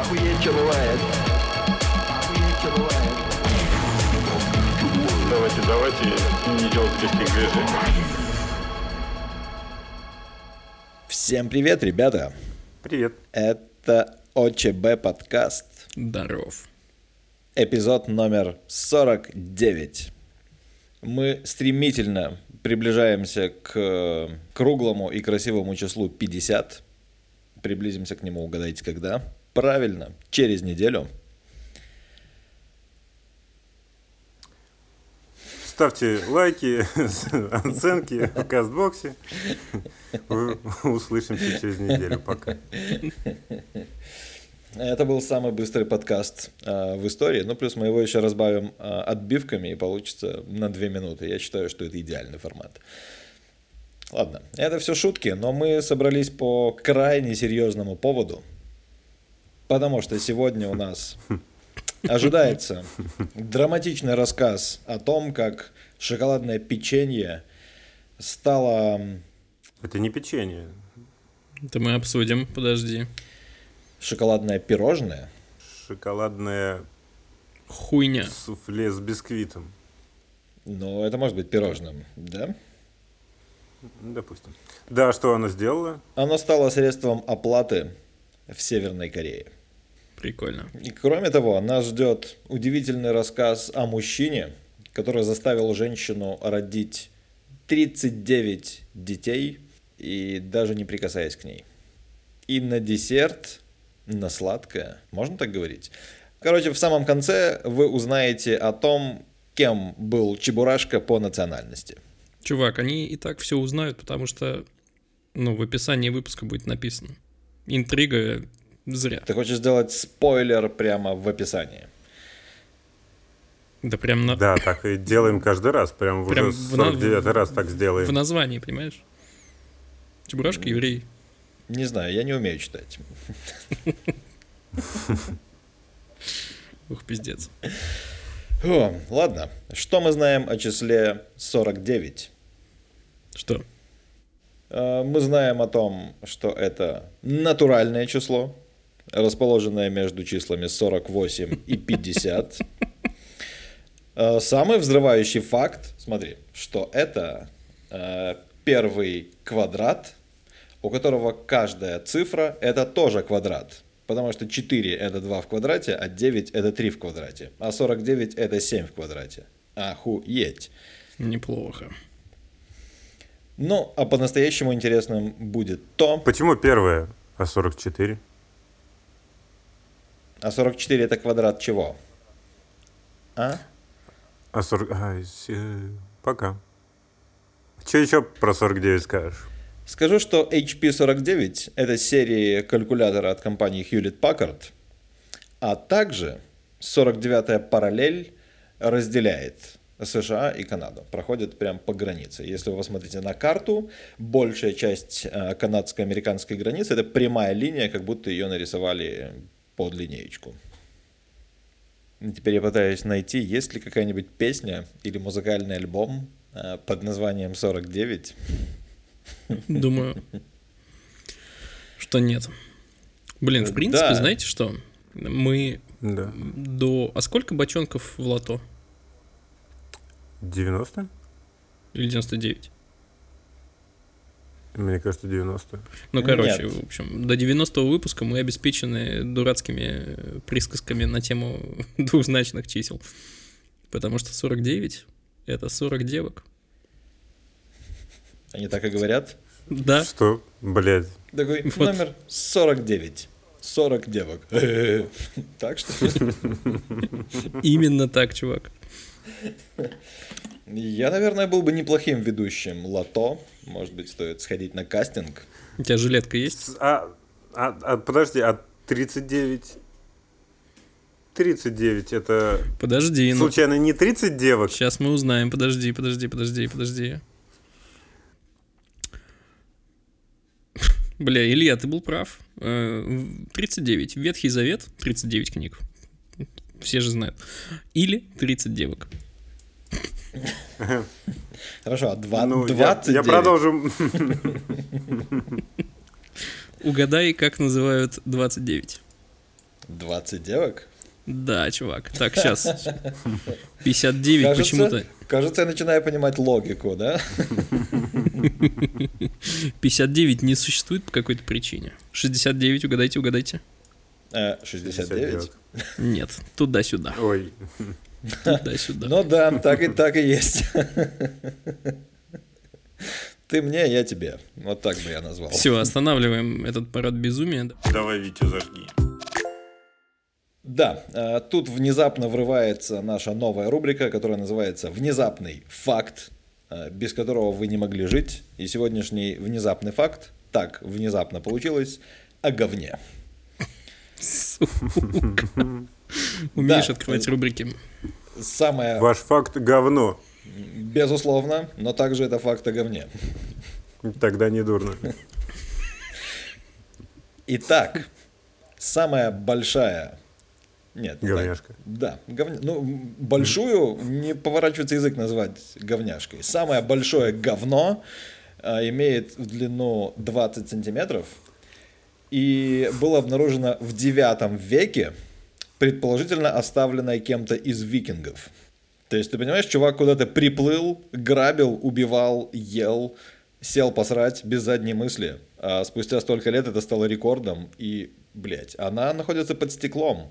Охуеть, что бывает. Давайте, не делайте лишних движений. Всем привет, ребята. Привет. Это ОЧБ подкаст. Здоров. Эпизод номер 49. Мы стремительно приближаемся к круглому и красивому числу 50. Приблизимся к нему, угадайте, когда. Правильно, через неделю. Ставьте лайки, оценки в кастбоксе. Услышимся через неделю. Пока. Это был самый быстрый подкаст в истории. Ну, плюс мы его еще разбавим отбивками, и получится на 2 минуты. Я считаю, что это идеальный формат. Ладно, это все шутки, но мы собрались по крайне серьезному поводу. Потому что сегодня у нас ожидается драматичный рассказ о том, как шоколадное печенье стало... Это не печенье. Это мы обсудим, подожди. Шоколадное пирожное? Шоколадное... Хуйня. Суфле с бисквитом. Ну, это может быть пирожным, да? Допустим. Да, что оно сделало? Оно стало средством оплаты в Северной Корее. Прикольно. И кроме того, нас ждет удивительный рассказ о мужчине, который заставил женщину родить 39 детей, и даже не прикасаясь к ней. И на десерт, на сладкое, можно так говорить? Короче, в самом конце вы узнаете о том, кем был Чебурашка по национальности. Чувак, они и так все узнают, потому что, ну, в описании выпуска будет написано. Интрига зря. Ты хочешь сделать спойлер прямо в описании? Да, прям на... Да, так и делаем каждый раз. Прям уже 49 раз так сделаем. В названии, понимаешь? Чебурашка еврей. Не знаю, я не умею читать. Ух, пиздец. О, ладно, что мы знаем о числе 49? Что? Мы знаем о том, что это натуральное число, расположенное между числами 48 и 50. Самый взрывающий факт, смотри, что это первый квадрат, у которого каждая цифра – это тоже квадрат. Потому что 4 – это 2 в квадрате, а 9 – это 3 в квадрате. А 49 – это 7 в квадрате. Охуеть. Неплохо. Ну, а по-настоящему интересным будет то... Почему первое, а 44? А 44 – это квадрат чего? А 40... Пока. Что еще про 49 скажешь? Скажу, что HP49 – это серия калькулятора от компании Hewlett Packard, а также 49-я параллель разделяет США и Канаду, проходит прямо по границе. Если вы посмотрите на карту, большая часть канадско-американской границы – это прямая линия, как будто ее нарисовали под линеечку. Теперь я пытаюсь найти, есть ли какая-нибудь песня или музыкальный альбом под названием «49». Думаю, что нет. Блин, в принципе, да. Знаете что? Мы да. А сколько бочонков в лото? 90? Или 99? Мне кажется, 90. Ну, короче, нет. В общем, до 90-го выпуска мы обеспечены дурацкими присказками на тему двухзначных чисел. Потому что 49 — это 40 девок. Они так и говорят? Да. Что? Блядь. Такой, вот. Номер 49. 40 девок. Так что? Именно так, чувак. Я, наверное, был бы неплохим ведущим лото. Может быть, стоит сходить на кастинг. У тебя жилетка есть? Подожди, 39... 39 это... Подожди. Случайно не 30 девок? Сейчас мы узнаем. Подожди. Бля, Илья, ты был прав. 39. Ветхий Завет, 39 книг. Все же знают. Или 30 девок. Хорошо, 29. Я продолжу. Угадай, как называют 29. 20 девок? Да, чувак. Так, сейчас. 59 кажется, почему-то. Кажется, я начинаю понимать логику, да? 59 не существует по какой-то причине. 69, угадайте. 69? Нет, туда-сюда. Ой. Туда-сюда. Ну да, так и есть. Ты мне, я тебе. Вот так бы я назвал. Все, останавливаем этот парад безумия. Давай, Витя, зажги. Да, тут внезапно врывается наша новая рубрика, которая называется «Внезапный факт», без которого вы не могли жить. И сегодняшний внезапный факт, так внезапно получилось, о говне. Сука. Умеешь открывать рубрики. Ваш факт – говно. Безусловно, но также это факт о говне. Тогда не дурно. Итак, самая большая... Нет, говняшка. Да, большую не поворачивается язык назвать говняшкой. Самое большое говно имеет в длину 20 сантиметров и было обнаружено в 9 веке, предположительно оставленное кем-то из викингов. То есть, ты понимаешь, чувак куда-то приплыл, грабил, убивал, ел, сел посрать без задней мысли. А спустя столько лет это стало рекордом, и, блядь, она находится под стеклом.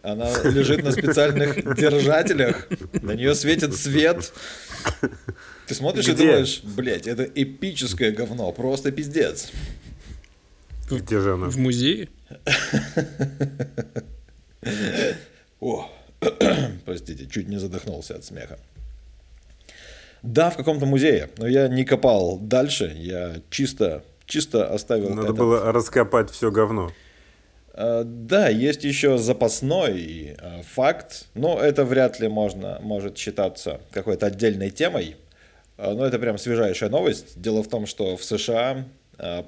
Она лежит на специальных держателях, на нее светит свет. Ты смотришь и думаешь, блядь, это эпическое говно, просто пиздец. Где же она? В музее? О. Простите, чуть не задохнулся от смеха. Да, в каком-то музее, но я не копал дальше, я чисто оставил... Надо было раскопать все говно. Да, есть еще запасной факт, но это вряд ли может считаться какой-то отдельной темой, но это прям свежайшая новость. Дело в том, что в США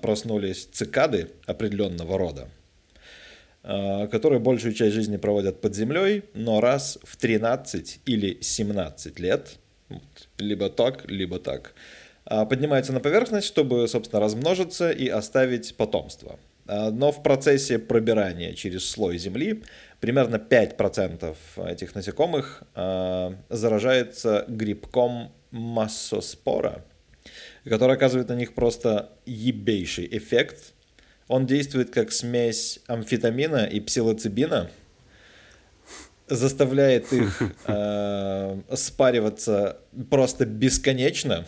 проснулись цикады определенного рода, которые большую часть жизни проводят под землей, но раз в 13 или 17 лет, либо так, поднимаются на поверхность, чтобы, собственно, размножиться и оставить потомство. Но в процессе пробирания через слой земли примерно 5% этих насекомых заражается грибком массоспора, который оказывает на них просто ебейший эффект. Он действует как смесь амфетамина и псилоцибина, заставляет их спариваться просто бесконечно.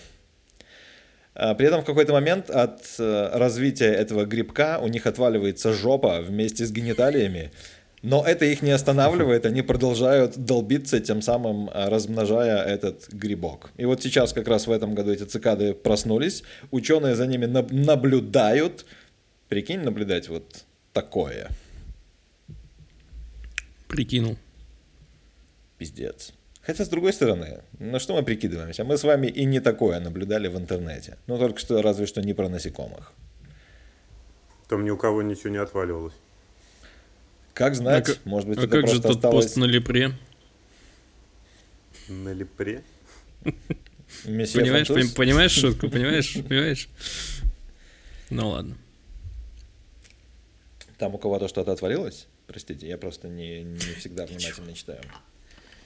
При этом в какой-то момент от развития этого грибка у них отваливается жопа вместе с гениталиями, но это их не останавливает, они продолжают долбиться, тем самым размножая этот грибок. И вот сейчас как раз в этом году эти цикады проснулись, ученые за ними наблюдают. Прикинь, наблюдать вот такое. Прикинул. Пиздец. Хотя, с другой стороны, на что мы прикидываемся? Мы с вами и не такое наблюдали в интернете. Ну, только что, разве что не про насекомых. Там ни у кого ничего не отваливалось. Как знать, может быть, это просто осталось... А как же тот пост на Лепре? На Лепре? Понимаешь шутку? Понимаешь? Ну, ладно. Там у кого-то что-то отвалилось? Простите, я просто не всегда внимательно читаю.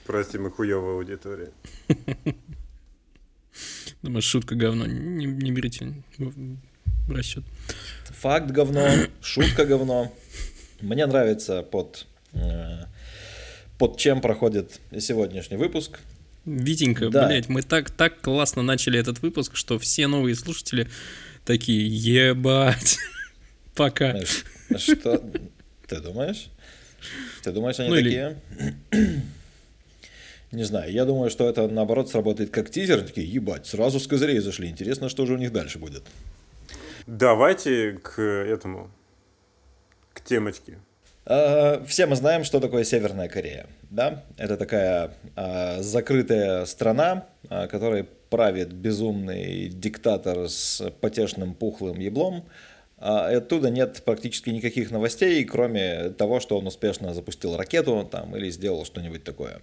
Прости, мы хуёвая аудитория. Думаешь, шутка говно. Не берите в расчет. Факт говно, шутка говно. Мне нравится под чем проходит сегодняшний выпуск. Витенька, да. Блядь, мы так классно начали этот выпуск, что все новые слушатели такие, ебать, пока. Что? Ты думаешь? Ты думаешь, они такие? Не знаю, я думаю, что это, наоборот, сработает как тизер. Они такие, ебать, сразу с козырей зашли. Интересно, что же у них дальше будет. Давайте к темочке. Все мы знаем, что такое Северная Корея, да? Это такая закрытая страна, которой правит безумный диктатор с потешным пухлым еблом. Оттуда нет практически никаких новостей, кроме того, что он успешно запустил ракету там, или сделал что-нибудь такое.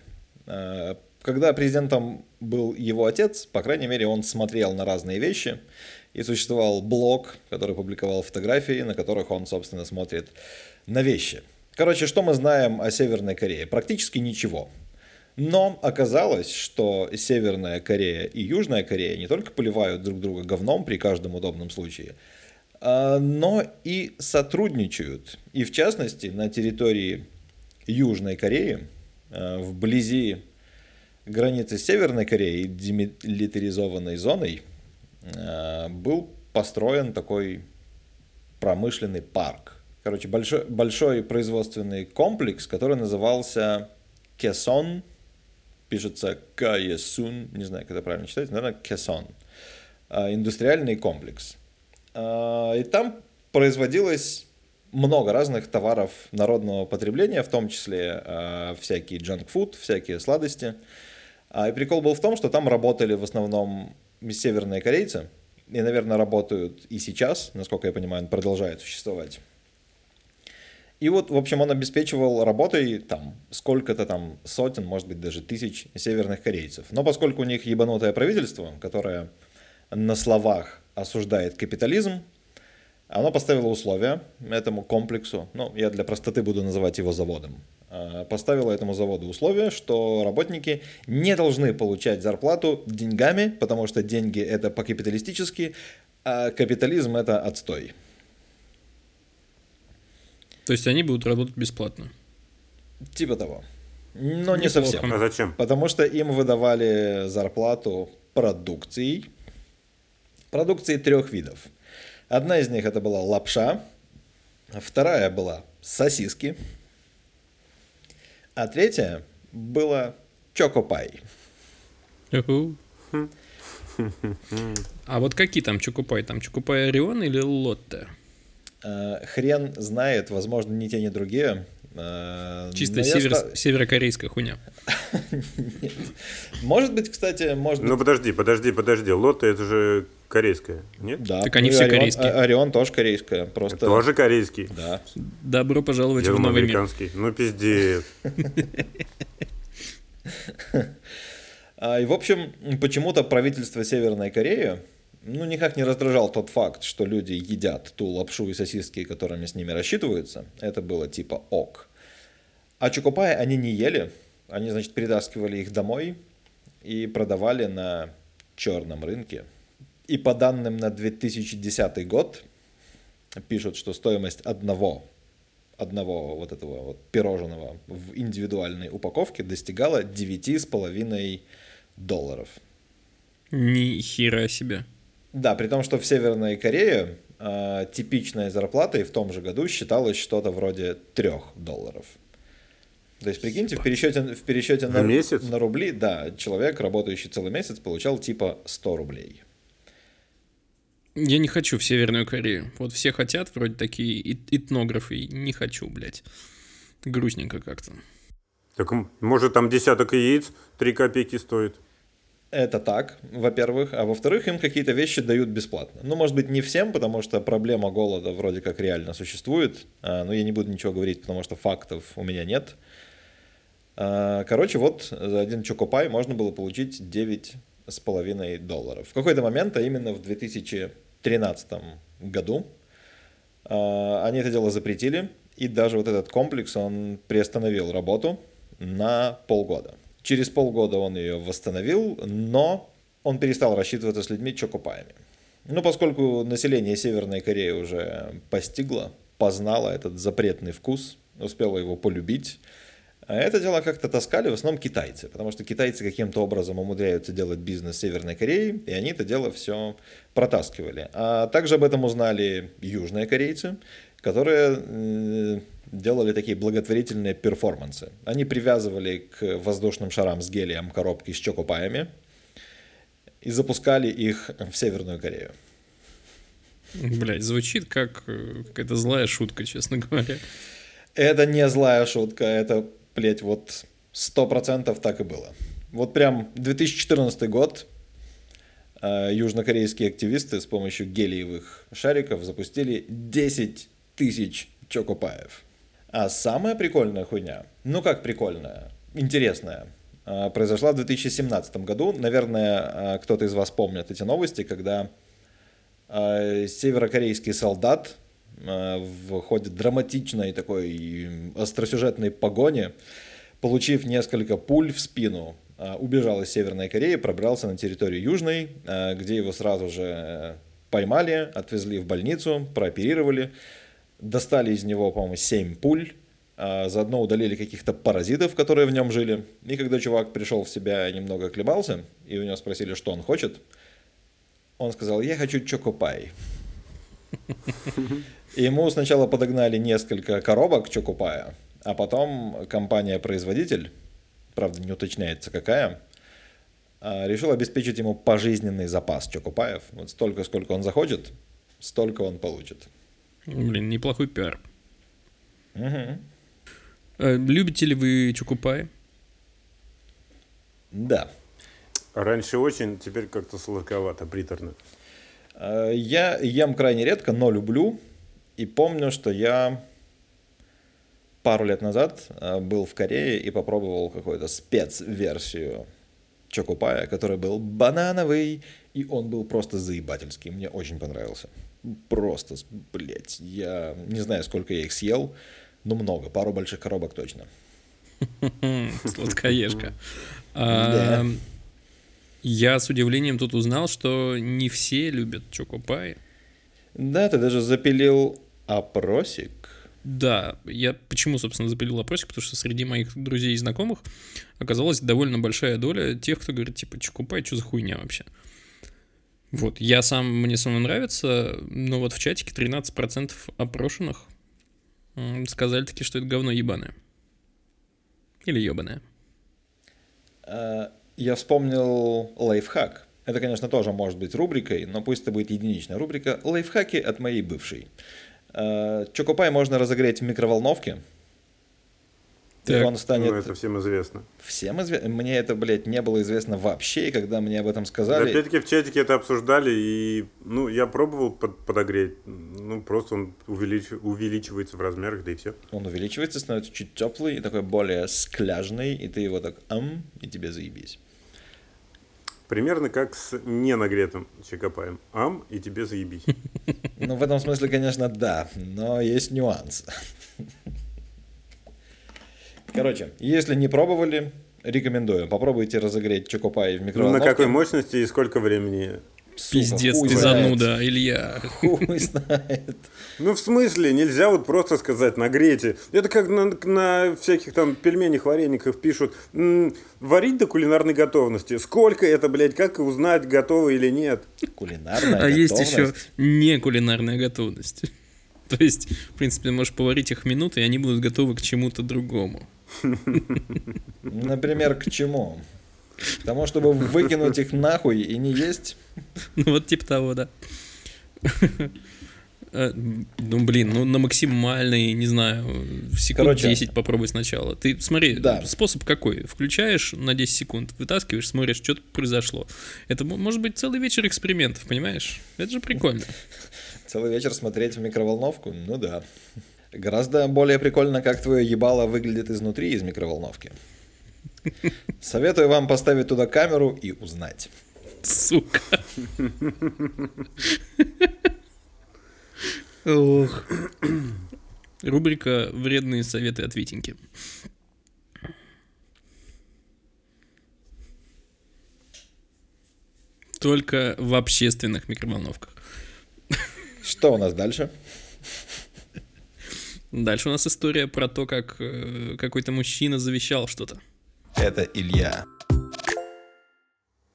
Когда президентом был его отец, по крайней мере, он смотрел на разные вещи, и существовал блог, который публиковал фотографии, на которых он, собственно, смотрит на вещи. Короче, что мы знаем о Северной Корее? Практически ничего. Но оказалось, что Северная Корея и Южная Корея не только поливают друг друга говном при каждом удобном случае, но и сотрудничают. И в частности, на территории Южной Кореи, вблизи границы Северной Кореи, демилитаризованной зоной, был построен такой промышленный парк. Короче, большой производственный комплекс, который назывался Кэсон. Пишется Каесун, не знаю, как это правильно читать, наверное, Кэсон. Индустриальный комплекс. И там производилось много разных товаров народного потребления, в том числе всякие джанкфуд, всякие сладости. И прикол был в том, что там работали в основном северные корейцы. И, наверное, работают и сейчас, насколько я понимаю, он продолжает существовать. И вот, в общем, он обеспечивал работой там сколько-то там сотен, может быть, даже тысяч северных корейцев. Но поскольку у них ебанутое правительство, которое на словах осуждает капитализм, оно поставило условия этому комплексу, ну, я для простоты буду называть его заводом, поставило этому заводу условие, что работники не должны получать зарплату деньгами, потому что деньги — это по-капиталистически, а капитализм — это отстой. То есть они будут работать бесплатно? Типа того. Но не совсем. А зачем? Потому что им выдавали зарплату продукцией. Продукции трех видов. Одна из них это была лапша, вторая была сосиски, а третья была чокопай. А вот какие там чокопай? Там чокопай Орион или Лотте? Хрен знает, возможно, ни те, ни другие. Чисто северокорейская хуйня. Нет. Может быть, кстати, может быть... Ну подожди. Лотте — это же корейская, нет? Да. Так они все корейские. Орион тоже корейская. Просто... Тоже корейский? Да. Добро пожаловать в новый мир. Ну пиздец. И, в общем, почему-то правительство Северной Кореи ну никак не раздражал тот факт, что люди едят ту лапшу и сосиски, которыми с ними рассчитываются. Это было типа ок. А чокопай они не ели. Они, значит, перетаскивали их домой и продавали на черном рынке. И по данным на 2010 год пишут, что стоимость одного вот этого вот пирожного в индивидуальной упаковке достигала $9.50. Ни хера себе. Да, при том, что в Северной Корее типичная зарплата и в том же году считалась что-то вроде $3. То есть, прикиньте, в пересчете на рубли, да, человек, работающий целый месяц, получал типа 100 рублей. Я не хочу в Северную Корею. Вот все хотят, вроде такие этнографы, не хочу, блядь. Грустненько как-то. Так, может, там десяток яиц 3 копейки стоит? Это так, во-первых. А во-вторых, им какие-то вещи дают бесплатно. Ну, может быть, не всем, потому что проблема голода вроде как реально существует. Но я не буду ничего говорить, потому что фактов у меня нет. Короче, вот за один чокопай можно было получить $9.50. В какой-то момент, а именно в 2013 году, они это дело запретили. И даже вот этот комплекс, он приостановил работу на полгода. Через полгода он ее восстановил, но он перестал рассчитываться с людьми чокопаями. Но поскольку население Северной Кореи уже познало этот запретный вкус, успело его полюбить, это дело как-то таскали в основном китайцы, потому что китайцы каким-то образом умудряются делать бизнес в Северной Корее, и они это дело все протаскивали. А также об этом узнали южные корейцы, которые делали такие благотворительные перформансы. Они привязывали к воздушным шарам с гелием коробки с чокопаями и запускали их в Северную Корею. Блядь, звучит как какая-то злая шутка, честно говоря. Это не злая шутка, это, блядь, вот 100% так и было. Вот прям 2014 год южнокорейские активисты с помощью гелиевых шариков запустили 10 тысяч чокопаев. А самая прикольная хуйня, ну как прикольная, интересная, произошла в 2017 году. Наверное, кто-то из вас помнит эти новости, когда северокорейский солдат в ходе драматичной такой остросюжетной погони, получив несколько пуль в спину, убежал из Северной Кореи, пробрался на территорию Южной, где его сразу же поймали, отвезли в больницу, прооперировали, достали из него, по-моему, 7 пуль, заодно удалили каких-то паразитов, которые в нем жили. И когда чувак пришел в себя, немного колебался, и у него спросили, что он хочет, он сказал: «Я хочу чокопай». Ему сначала подогнали несколько коробок чокопая, а потом компания-производитель, правда не уточняется какая, решил обеспечить ему пожизненный запас чокопаев. Вот столько, сколько он захочет, столько он получит. Блин, неплохой пиар. Угу. Любите ли вы чокопай? Да. Раньше очень, теперь как-то сладковато, приторно. Я ем крайне редко, но люблю. И помню, что я пару лет назад был в Корее и попробовал какую-то спецверсию чокопая, который был банановый, и он был просто заебательский. Мне очень понравился. Просто, блядь, я не знаю, сколько я их съел, но много, пару больших коробок точно. Сладкоежка. Я с удивлением тут узнал, что не все любят чокопай. Да, ты даже запилил опросик. Да, я почему, собственно, запилил опросик, потому что среди моих друзей и знакомых оказалась довольно большая доля тех, кто говорит, типа, чокопай, что за хуйня вообще? Вот, я сам, мне самому нравится, но вот в чатике 13% опрошенных сказали таки, что это говно ебаное. Или ебаное. Я вспомнил лайфхак. Это, конечно, тоже может быть рубрикой, но пусть это будет единичная рубрика. Лайфхаки от моей бывшей. Чокопай можно разогреть в микроволновке. Так, и он станет... Ну, это всем известно. Всем известно? Мне это, блядь, не было известно вообще, когда мне об этом сказали. Да, опять-таки в чатике это обсуждали, и ну, я пробовал подогреть. Ну, просто он увеличивается в размерах, да и все. Он увеличивается, становится чуть теплый, такой более скляжный, и ты его так и тебе заебись. Примерно как с ненагретым чокопаем. И тебе заебись. Ну, в этом смысле, конечно, да, но есть нюанс. Короче, если не пробовали, рекомендую. Попробуйте разогреть чокопай в микроволновке. Ну, на какой мощности и сколько времени? Сука, пиздец, ты зануда, Илья. Хуй знает. Ну, в смысле, нельзя вот просто сказать нагрейте. Это как на всяких там пельменях, варениках пишут. Варить до кулинарной готовности. Сколько это, блядь, как узнать, готово или нет? Кулинарная готовность? А есть еще не кулинарная готовность. То есть, в принципе, ты можешь поварить их минуты, и они будут готовы к чему-то другому. Например, к чему? К тому, чтобы выкинуть их нахуй и не есть? Ну, вот типа того, да. Ну, блин, ну на максимальный, не знаю, секунд. Короче, 10 попробуй сначала. Ты смотри, да. Способ какой? Включаешь на 10 секунд, вытаскиваешь, смотришь, что-то произошло. Это может быть целый вечер экспериментов, понимаешь? Это же прикольно. Целый вечер смотреть в микроволновку? Ну да. Гораздо более прикольно, как твое ебало выглядит изнутри из микроволновки. Советую вам поставить туда камеру и узнать. Сука. Ох. Рубрика «Вредные советы от Витеньки». Только в общественных микроволновках. Что у нас дальше? Дальше у нас история про то, как какой-то мужчина завещал что-то. Это Илья.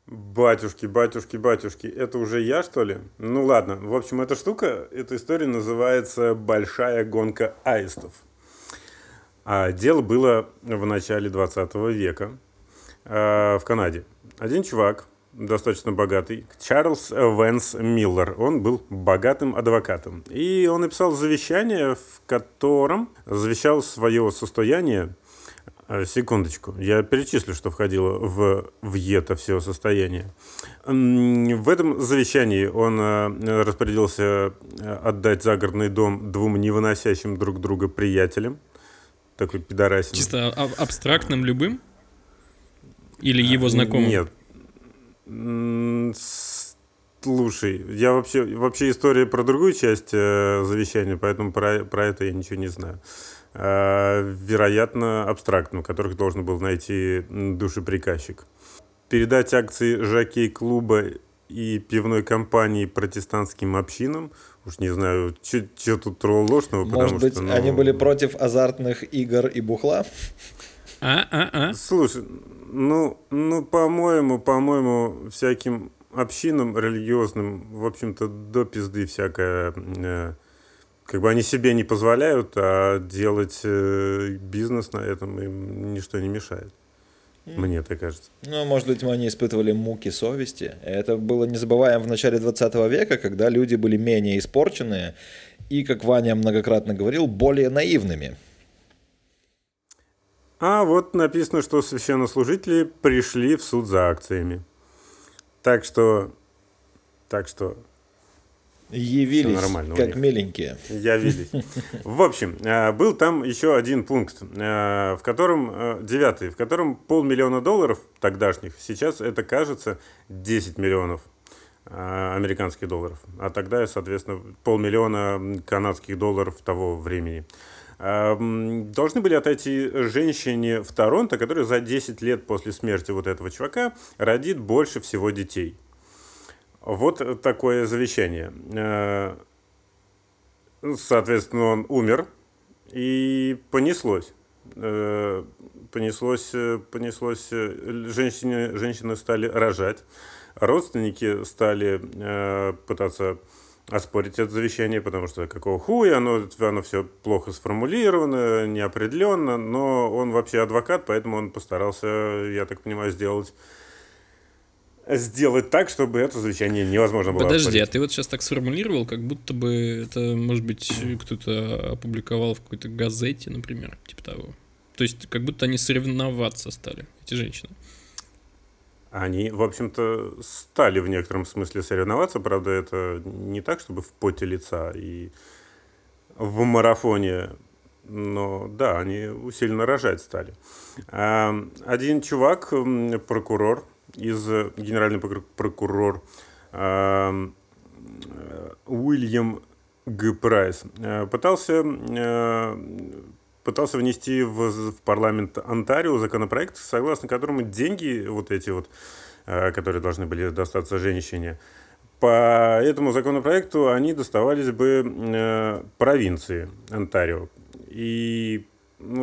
Батюшки, это уже я, что ли? Ну ладно, в общем, эта штука, эта история называется «Большая гонка аистов». А дело было в начале 20 века в Канаде. Один чувак, достаточно богатый, Чарльз Вэнс Миллар, он был богатым адвокатом. И он написал завещание, в котором завещал свое состояние. Секундочку, я перечислю, что входило в это все состояние. В этом завещании он распорядился отдать загородный дом двум невыносящим друг друга приятелям. Такой пидорасин. Чисто абстрактным любым? Или его знакомым? Нет. Слушай, я вообще история про другую часть завещания, поэтому про это я ничего не знаю. Вероятно, абстрактную, которых должен был найти душеприказчик. Передать акции жокей-клуба и пивной компании протестантским общинам. Уж не знаю, что тут ложного. Может быть, они были против азартных игр и бухла? Слушай, по-моему, всяким общинам религиозным, в общем-то, до пизды всякое. Как бы они себе не позволяют, а делать бизнес на этом им ничто не мешает. Мне так кажется. Ну, может быть, они испытывали муки совести. Это было незабываемо в начале 20 века, когда люди были менее испорченные и, как Ваня многократно говорил, более наивными. А вот написано, что священнослужители пришли в суд за акциями. Так что явились, все нормально, как миленькие. Явились. В общем, был там еще один пункт, в котором, 9, в котором $500,000 тогдашних, сейчас это кажется 10 миллионов американских долларов, а тогда, соответственно, $500,000 канадских долларов того времени. Должны были отойти женщине в Торонто, которая за 10 лет после смерти вот этого чувака родит больше всего детей. Вот такое завещание. Соответственно, он умер, и понеслось. Понеслось. Женщины стали рожать. Родственники стали пытаться оспорить это завещание, потому что какого хуя, оно все плохо сформулировано, неопределенно, но он вообще адвокат, поэтому он постарался, я так понимаю, сделать так, чтобы это завещание невозможно было оспорить. Подожди, а ты вот сейчас так сформулировал, как будто бы это, может быть, кто-то опубликовал в какой-то газете, например, типа того. То есть как будто они соревноваться стали, эти женщины. Они, в общем-то, стали в некотором смысле соревноваться, правда, это не так, чтобы в поте лица и в марафоне, но да, они усиленно рожать стали. Один чувак, прокурор, генеральный прокурор Уильям Г. Прайс, пытался внести в парламент Онтарио законопроект, согласно которому деньги вот эти вот, которые должны были достаться женщине, по этому законопроекту они доставались бы провинции Онтарио. И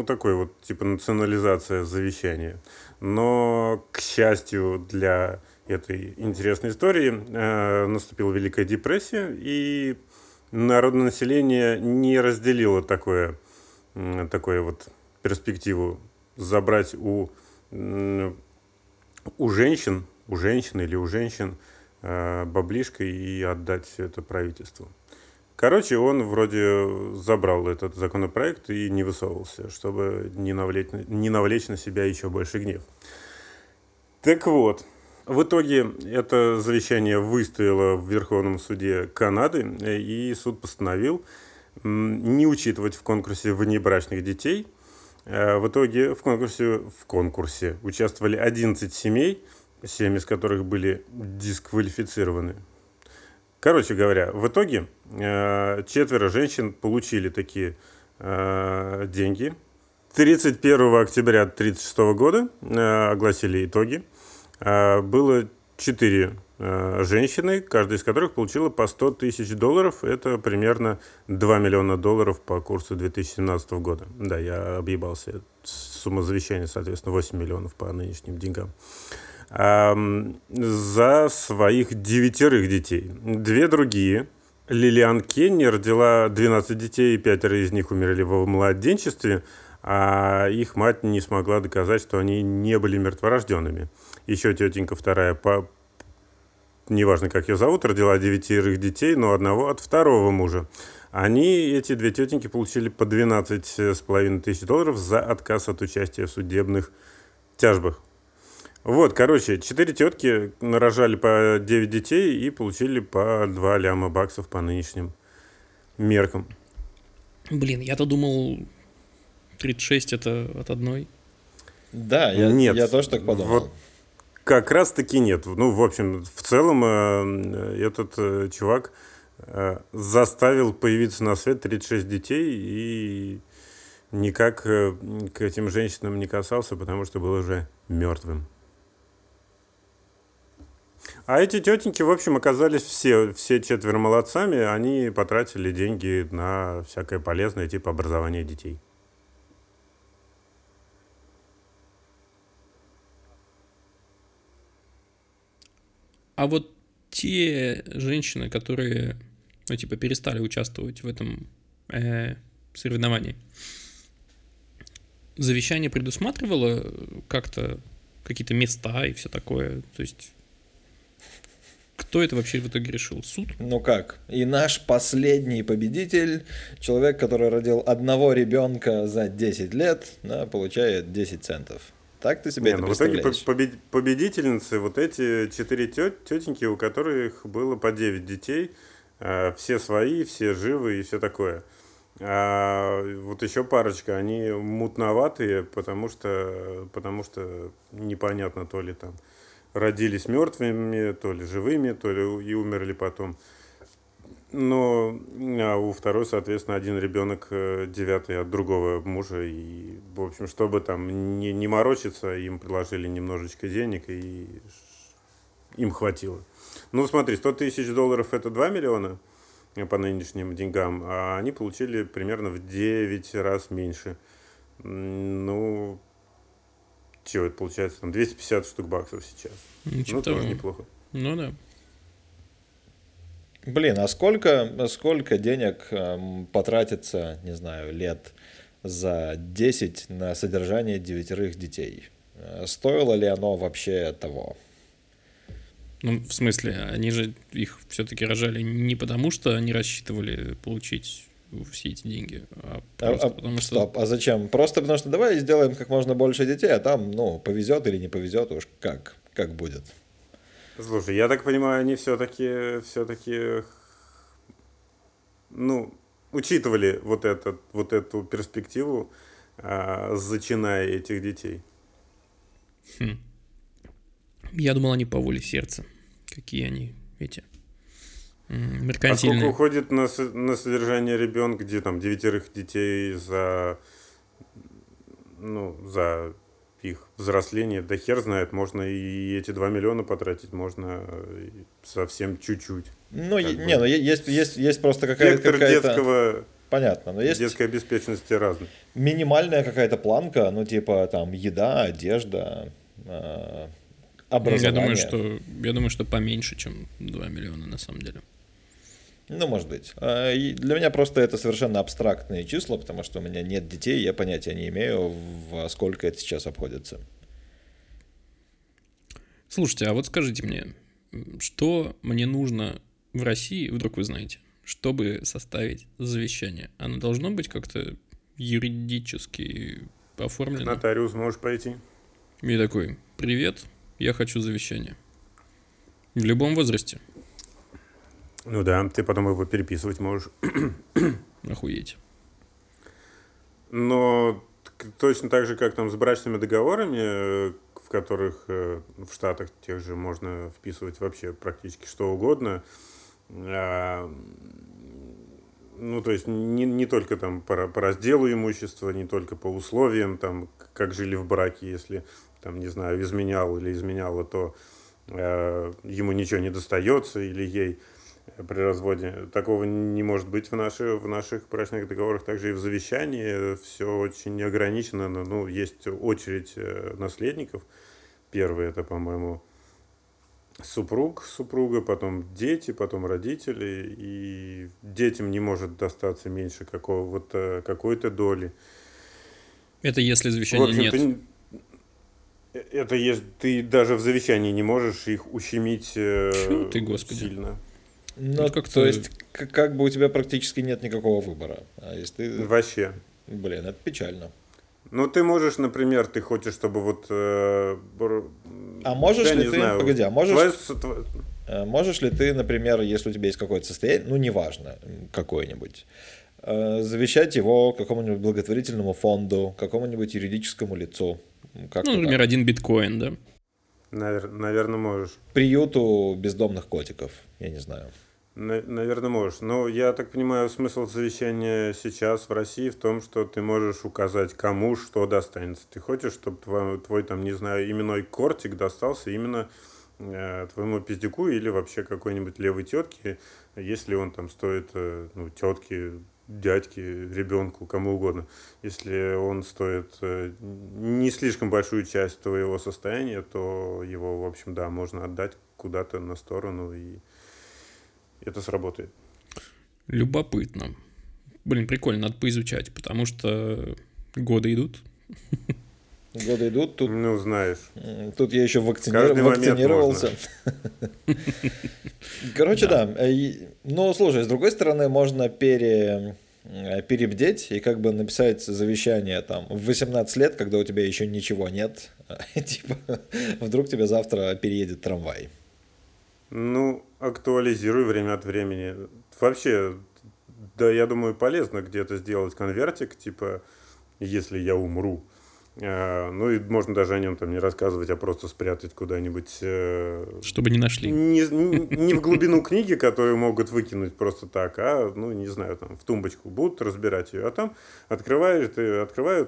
такой вот типа национализация завещания. Но, к счастью для этой интересной истории, наступила Великая депрессия, и народное население не разделило такую вот перспективу забрать у женщин баблишко и отдать все это правительству. Короче, он вроде забрал этот законопроект и не высовывался, чтобы не навлечь на себя еще больше гнев. Так вот, в итоге это завещание выстояло в Верховном суде Канады, и суд постановил не учитывать в конкурсе внебрачных детей. В итоге в конкурсе участвовали 11 семей, 7 из которых были дисквалифицированы. Короче говоря, в итоге 4 женщин получили такие деньги. 31 октября 1936 года огласили итоги. Было 4 женщины, каждая из которых получила по $100,000. Это примерно $2 миллиона по курсу 2017 года. Да, я объебался. Сумма завещания, соответственно, $8 миллионов по нынешним деньгам. За своих 9 детей. 2 другие. Лилиан Кенни родила 12 детей, 5 из них умерли во младенчестве, а их мать не смогла доказать, что они не были мертворожденными. Еще тетенька вторая по... неважно, как ее зовут, родила 9 детей, но одного от второго мужа. Они, эти 2 тетеньки, получили по $12,500 за отказ от участия в судебных тяжбах. Вот, короче, 4 тетки нарожали по 9 детей и получили по $2 миллиона по нынешним меркам. Блин, я-то думал, 36 это от одной. Да, я тоже так подумал. Вот Как раз-таки нет. Ну, в общем, в целом этот чувак заставил появиться на свет 36 детей и никак к этим женщинам не касался, потому что был уже мертвым. А эти тетеньки, в общем, оказались все четверо молодцами. Они потратили деньги на всякое полезное, типа образования детей. А вот те женщины, которые, перестали участвовать в этом соревновании, завещание предусматривало как-то какие-то места и все такое? То есть кто это вообще в итоге решил? Суд? Ну как? И наш последний победитель, человек, который родил одного ребенка за 10 лет, получает 10 центов. Так ты себе это представляешь? В итоге победительницы, вот эти 4 тетеньки, у которых было по 9 детей, все свои, все живы и все такое. А вот еще парочка, они мутноватые, потому что непонятно, то ли там родились мертвыми, то ли живыми, то ли и умерли потом. Но у второй, соответственно, один ребенок девятый от другого мужа. И, в общем, чтобы там не морочиться, им предложили немножечко денег, и им хватило. Ну, смотри, $100 тысяч – это 2 миллиона по нынешним деньгам, а они получили примерно в 9 раз меньше. Ну, чего это получается? Там 250 штук баксов сейчас. Ничего того. Тоже неплохо. Ну, да. Блин, а сколько денег потратится, не знаю, лет за 10 на содержание 9 детей? Стоило ли оно вообще того? Ну, в смысле, они же их все-таки рожали не потому, что они рассчитывали получить все эти деньги, а просто потому что... Стоп, а зачем? Просто потому что давай сделаем как можно больше детей, а там, повезет или не повезет, уж как будет. Слушай, я так понимаю, они все-таки учитывали вот эту перспективу, зачиная этих детей. Я думал, они по воле сердца. Какие они, эти меркантильные. А сколько уходит на содержание ребенка, где там 9 детей за их взросление, да хер знает, можно и эти 2 миллиона потратить, можно совсем чуть-чуть. Есть просто какая-то... Вектор детского... Понятно, но есть... Детской обеспеченности разной. Минимальная какая-то планка, еда, одежда, образование. Я думаю, что поменьше, чем 2 миллиона на самом деле. Может быть. Для меня просто это совершенно абстрактные числа, потому что у меня нет детей, я понятия не имею, во сколько это сейчас обходится. Слушайте, а вот скажите мне, что мне нужно в России, вдруг вы знаете, чтобы составить завещание? Оно должно быть как-то юридически оформлено? К нотариусу можешь пойти. И такой: привет, я хочу завещание. В любом возрасте. Ну да, ты потом его переписывать можешь. Охуеть. Но точно так же, как там с брачными договорами, в которых в Штатах тех же можно вписывать вообще практически что угодно. Не только там по разделу имущества, не только по условиям, там, как жили в браке, если там, не знаю, изменял или изменяла, то ему ничего не достается или ей. При разводе. Такого не может быть в наших брачных договорах. Также и в завещании все очень ограничено. Есть очередь наследников. Первый — это, по-моему, супруг, супруга, потом дети, потом родители. И детям не может достаться меньше какой-то доли. Это если завещания нет. Это если ты даже в завещании не можешь их ущемить сильно. То есть, как бы у тебя практически нет никакого выбора. А если ты... Вообще. Блин, это печально. Ты можешь, например, ты хочешь, чтобы вот... А можешь ли ты... Знаю, погоди, а можешь ли ты, например, если у тебя есть какое-то состояние, неважно, какое-нибудь, завещать его какому-нибудь благотворительному фонду, какому-нибудь юридическому лицу? Например, 1 биткоин, да? Наверное, можешь. Приюту бездомных котиков, я не знаю. Наверное, можешь. Но я так понимаю, смысл завещания сейчас в России в том, что ты можешь указать, кому что достанется. Ты хочешь, чтобы твой там, не знаю, именной кортик достался именно твоему пиздюку или вообще какой-нибудь левой тетке, если он там стоит, ну, тетке, дядьке, ребенку, кому угодно. Если он стоит не слишком большую часть твоего состояния, то его, в общем, да, можно отдать куда-то на сторону, и это сработает. Любопытно. Блин, прикольно, надо поизучать, потому что годы идут. Годы идут, тут... Ну, знаешь. Тут я еще вакцинировался. Короче, да. Но, слушай, с другой стороны, можно перебдеть и как бы написать завещание там в 18 лет, когда у тебя еще ничего нет. Типа, вдруг тебе завтра переедет трамвай. Ну, актуализируй время от времени. Вообще, да, я думаю, полезно где-то сделать конвертик, типа, если я умру. Ну и можно даже о нем там не рассказывать, а просто спрятать куда-нибудь. Чтобы не нашли. Не в глубину книги, которую могут выкинуть просто так, а, ну, не знаю, там в тумбочку будут разбирать ее, а там открывают,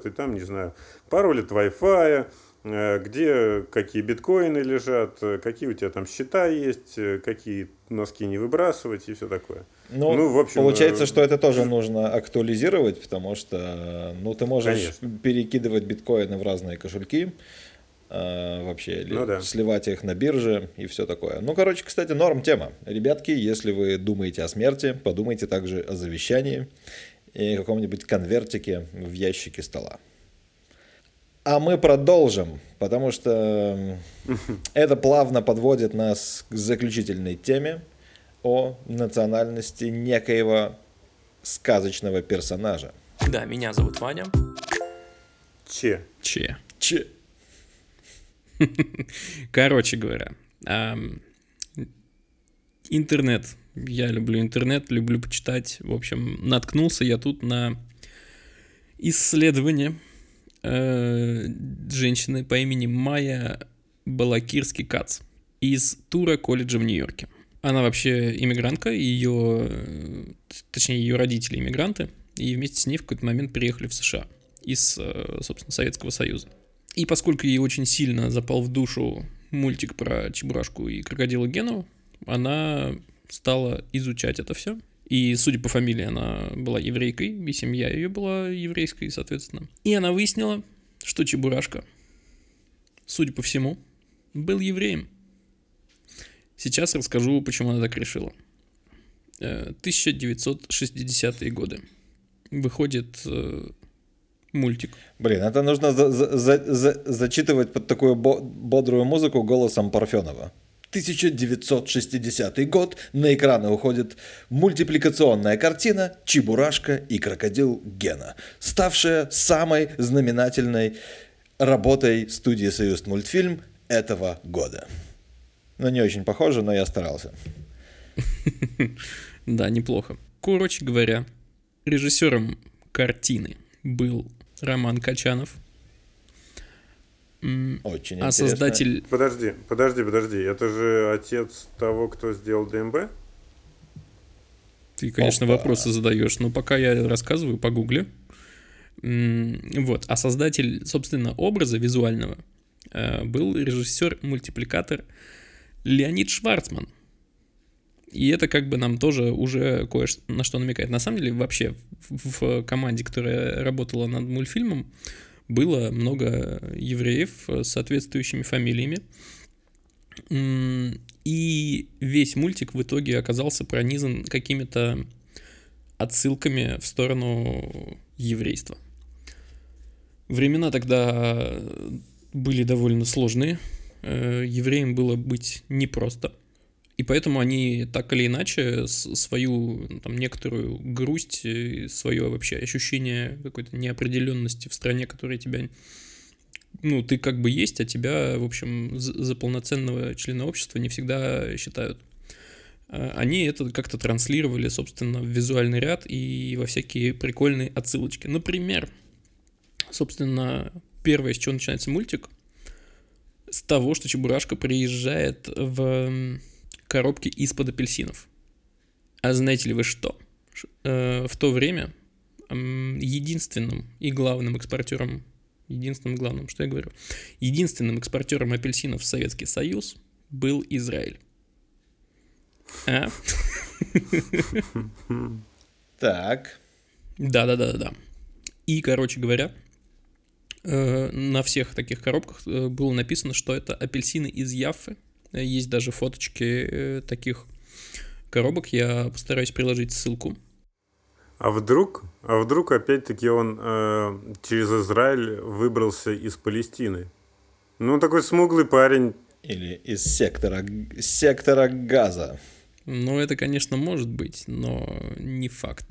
и там, не знаю, пароль от Wi-Fi, где какие биткоины лежат, какие у тебя там счета есть, какие носки не выбрасывать и все такое. Ну, в общем, получается, что это тоже нужно актуализировать, потому что, ну, ты можешь, конечно, перекидывать биткоины в разные кошельки вообще, или, ну, да, сливать их на бирже и все такое. Ну, короче, кстати, норм тема. Ребятки, если вы думаете о смерти, подумайте также о завещании и каком-нибудь конвертике в ящике стола. А мы продолжим, потому что это плавно подводит нас к заключительной теме о национальности некоего сказочного персонажа. Да, меня зовут Ваня. Че. Короче говоря, интернет. Я люблю интернет, люблю почитать. В общем, наткнулся я тут на исследование женщины по имени Майя Балакирски-Кац из Тура колледжа в Нью-Йорке. Она вообще иммигрантка, ее родители иммигранты, и вместе с ней в какой-то момент переехали в США из, собственно, Советского Союза. И поскольку ей очень сильно запал в душу мультик про Чебурашку и крокодила Гену, она стала изучать это все. И, судя по фамилии, она была еврейкой, и семья ее была еврейской, соответственно. И она выяснила, что Чебурашка, судя по всему, был евреем. Сейчас расскажу, почему она так решила. 1960-е годы. Выходит мультик. Блин, это нужно зачитывать под такую бодрую музыку голосом Парфенова. 1960 год, на экраны уходит мультипликационная картина «Чебурашка и крокодил Гена», ставшая самой знаменательной работой студии «Союзмультфильм» этого года. Ну, не очень похоже, но я старался. Да, неплохо. Короче говоря, режиссером картины был Роман Качанов. Очень интересно. А создатель... Подожди. Это же отец того, кто сделал ДМБ? Ты, конечно, вопросы задаешь, но пока я рассказываю, погугли. Вот. А создатель, собственно, образа визуального был режиссер-мультипликатор Леонид Шварцман. И это как бы нам тоже уже кое-что на что намекает. На самом деле, вообще, в команде, которая работала над мультфильмом, было много евреев с соответствующими фамилиями. И весь мультик в итоге оказался пронизан какими-то отсылками в сторону еврейства. Времена тогда были довольно сложные. Евреям было быть непросто. И поэтому они так или иначе свою там, некоторую грусть, свое вообще ощущение какой-то неопределенности в стране, которая тебя... Ну, ты как бы есть, а тебя, в общем, за полноценного члена общества не всегда считают. Они это как-то транслировали, собственно, в визуальный ряд и во всякие прикольные отсылочки. Например, собственно, первое, с чего начинается мультик, с того, что Чебурашка приезжает в коробке из-под апельсинов. А знаете ли вы что? В то время единственным экспортером апельсинов в Советский Союз был Израиль. А? Так. Да. И, короче говоря, на всех таких коробках было написано, что это апельсины из Яффы. Есть даже фоточки таких коробок. Я постараюсь приложить ссылку. А вдруг опять-таки он через Израиль выбрался из Палестины? Ну, такой смуглый парень. Или из сектора Газа. Ну, это, конечно, может быть, но не факт.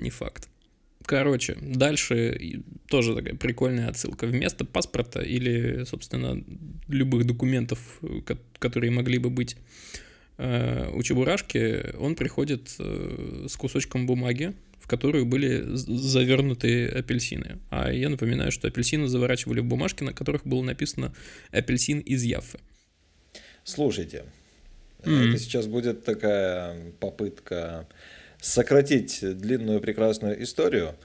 Короче, дальше тоже такая прикольная отсылка. Вместо паспорта или, собственно, любых документов, которые могли бы быть у Чебурашки, он приходит с кусочком бумаги, в которую были завернуты апельсины. А я напоминаю, что апельсины заворачивали в бумажки, на которых было написано «апельсин из Яффы». Слушайте, это сейчас будет такая попытка сократить длинную прекрасную историю,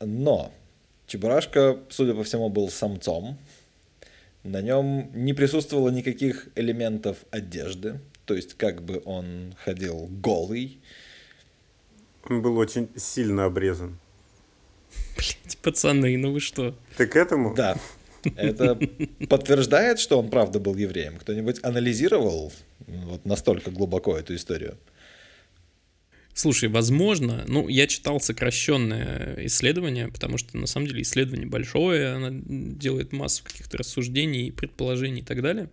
но Чебурашка, судя по всему, был самцом. На нем не присутствовало никаких элементов одежды, то есть как бы он ходил голый. Он был очень сильно обрезан. Блять, пацаны, ну вы что? Ты к этому? Да. Это подтверждает, что он правда был евреем? Кто-нибудь анализировал вот настолько глубоко эту историю? Слушай, возможно, я читал сокращенное исследование, потому что на самом деле исследование большое, оно делает массу каких-то рассуждений, предположений и так далее.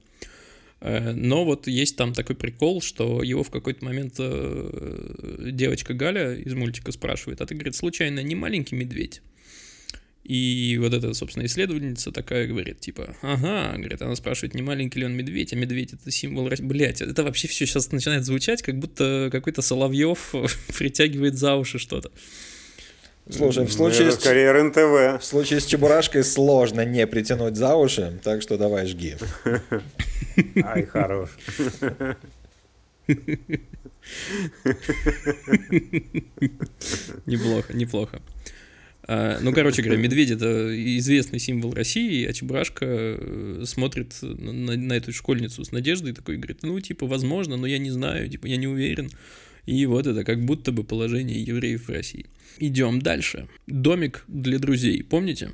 Но вот есть там такой прикол, что его в какой-то момент девочка Галя из мультика спрашивает: а ты, говорит, случайно не маленький медведь? И вот эта, собственно, исследовательница такая говорит, типа, ага, говорит, она спрашивает, не маленький ли он медведь, а медведь — это символ России. Блять, это вообще все сейчас начинает звучать, как будто какой-то Соловьев притягивает за уши что-то. Слушай, в случае с Чебурашкой сложно не притянуть за уши, так что давай жги. Ай, хорош. Неплохо. Короче говоря, медведь — это известный символ России, а Чебурашка смотрит на эту школьницу с надеждой такой и говорит, возможно, но я не знаю, я не уверен. И вот это как будто бы положение евреев в России. Идем дальше. Домик для друзей, помните?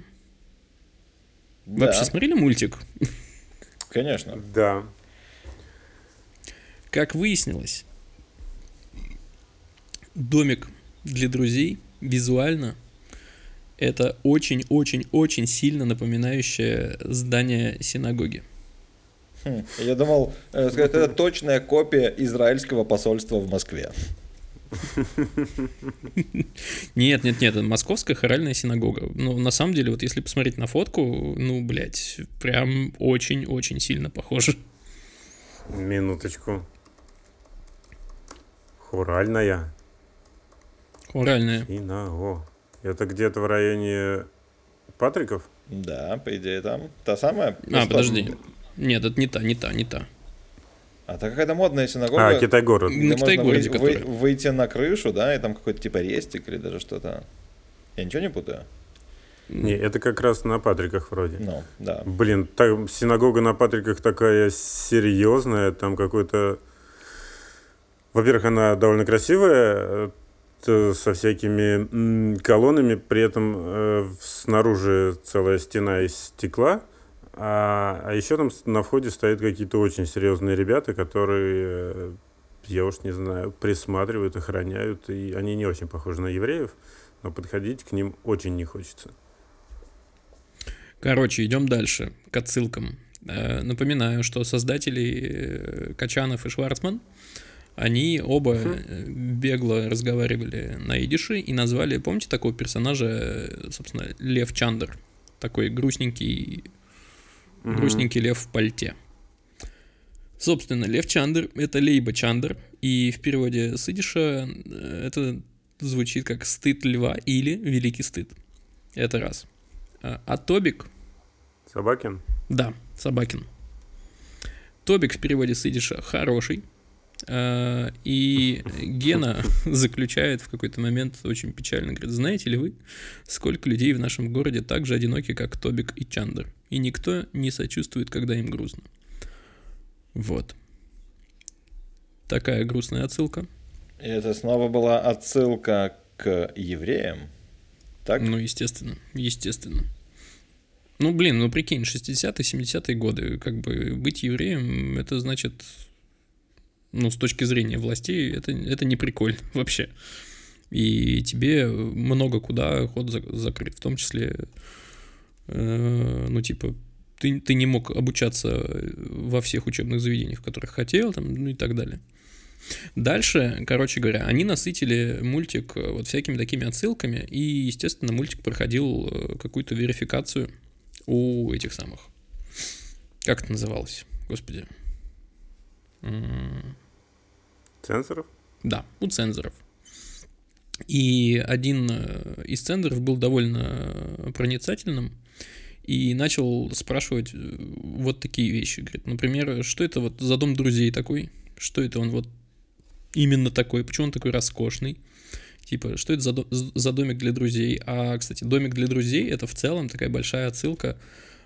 Да. Вообще смотрели мультик? Конечно. Да. Как выяснилось, домик для друзей визуально это очень-очень-очень сильно напоминающее здание синагоги. Я думал, это точная копия израильского посольства в Москве. Нет, московская хоральная синагога. Но на самом деле, вот если посмотреть на фотку, прям очень-очень сильно похоже. Минуточку. Хоральная. Хоральная. Синагога. Это где-то в районе Патриков? Да, по идее там. Та самая? Подожди. Нет, это не та. А так какая-то модная синагога. Китай-город. На Китай-городе, который. Выйти на крышу, да, и там какой-то типа рестик или даже что-то. Я ничего не путаю? Не, это как раз на Патриках вроде. Ну, да. Блин, там синагога на Патриках такая серьезная, там какой-то... Во-первых, она довольно красивая, со всякими колоннами, при этом снаружи целая стена из стекла, а еще там на входе стоят какие-то очень серьезные ребята, которые, я уж не знаю, присматривают, охраняют, и они не очень похожи на евреев, но подходить к ним очень не хочется. Короче, идем дальше, к отсылкам. Напоминаю, что создатели Качанов и Шварцман, они оба бегло разговаривали на идише и назвали, помните, такого персонажа, собственно, Лев Чандер. Такой грустненький лев в пальте. Собственно, Лев Чандер — это Лейба Чандер, и в переводе с идиша это звучит как «стыд льва» или «великий стыд». Это раз. А Тобик... Собакин? Да, Собакин. Тобик в переводе с идиша «хороший». И Гена заключает в какой-то момент очень печально, говорит: знаете ли вы, сколько людей в нашем городе так же одиноки, как Тобик и Чандер, и никто не сочувствует, когда им грустно. Вот. Такая грустная отсылка. Это снова была отсылка к евреям, так? Ну, естественно, естественно. Ну, блин, ну прикинь, 60-е, 70-е годы, как бы быть евреем, это значит... Ну, с точки зрения властей, это не прикольно вообще. И тебе много куда ход закрыт. В том числе, ну, типа, ты не мог обучаться во всех учебных заведениях, в которых хотел, там, ну и так далее. Дальше, короче говоря, они насытили мультик вот всякими такими отсылками. И, естественно, мультик проходил какую-то верификацию у этих самых... Как это называлось? Господи. Цензоров? Да, у цензоров. И один из цензоров был довольно проницательным и начал спрашивать вот такие вещи. Говорит, например, что это вот за дом друзей такой? Что это он вот именно такой? Почему он такой роскошный? Типа, что это за домик для друзей? А, кстати, домик для друзей — это в целом такая большая отсылка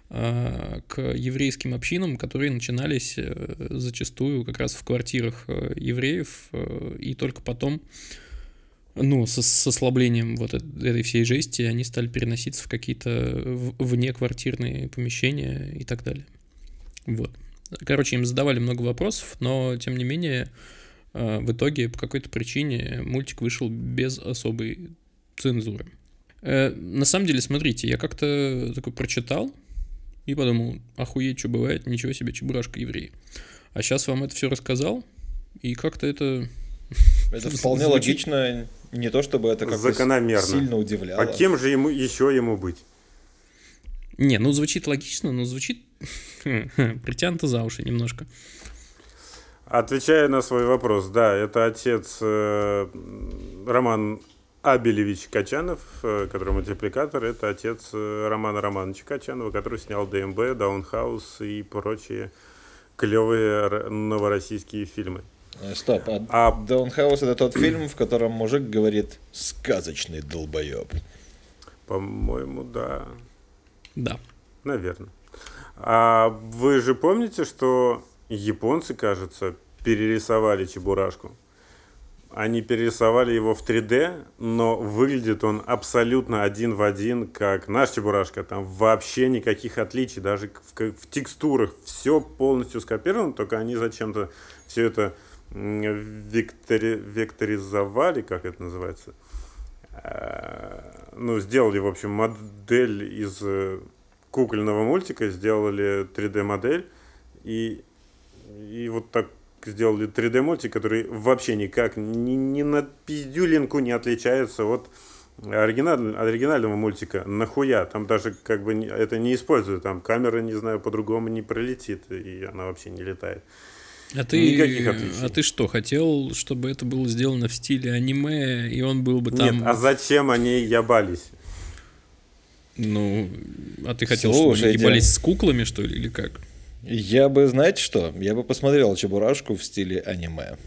к еврейским общинам, которые начинались зачастую как раз в квартирах евреев, и только потом, ну, с ослаблением вот этой всей жести они стали переноситься в какие-то внеквартирные помещения и так далее. Вот. Короче, им задавали много вопросов, но, тем не менее, в итоге по какой-то причине мультик вышел без особой цензуры. На самом деле, смотрите, я как-то такой прочитал, и подумал, охуеть, что бывает, ничего себе, Чебурашка еврей. А сейчас вам это все рассказал, и как-то это... Это вполне логично, не то чтобы это как-то сильно удивляло. А кем же ему еще ему быть? Не, ну звучит логично, но звучит притянуто за уши немножко. Отвечая на свой вопрос, да, это отец Роман Абелевич Качанов, который мультипликатор, это отец Романа Романовича Качанова, который снял ДМБ, Даунхаус и прочие клевые новороссийские фильмы. Стоп, а Даунхаус — это тот фильм, в котором мужик говорит «сказочный долбоеб». По-моему, да. Да. Наверное. А вы же помните, что японцы, кажется, перерисовали Чебурашку? Они перерисовали его в 3D, но выглядит он абсолютно один в один, как наш Чебурашка. Там вообще никаких отличий, даже в текстурах. Все полностью скопировано, только они зачем-то все это векторизовали, как это называется. Ну, сделали, в общем, модель из кукольного мультика, сделали 3D-модель и вот так. Сделали 3D-мультик, который вообще никак ни на пиздюлинку не отличается от оригинального мультика. Нахуя? Там даже как бы это не используют. Там камера, не знаю, по-другому не пролетит, и она вообще не летает. Никаких отличий. А ты что, хотел, чтобы это было сделано в стиле аниме, и он был бы там... Нет, а зачем они ебались? Ну, а ты хотел, чтобы ебались с куклами, что ли, или как? Я бы, знаете что, я бы посмотрел Чебурашку в стиле аниме.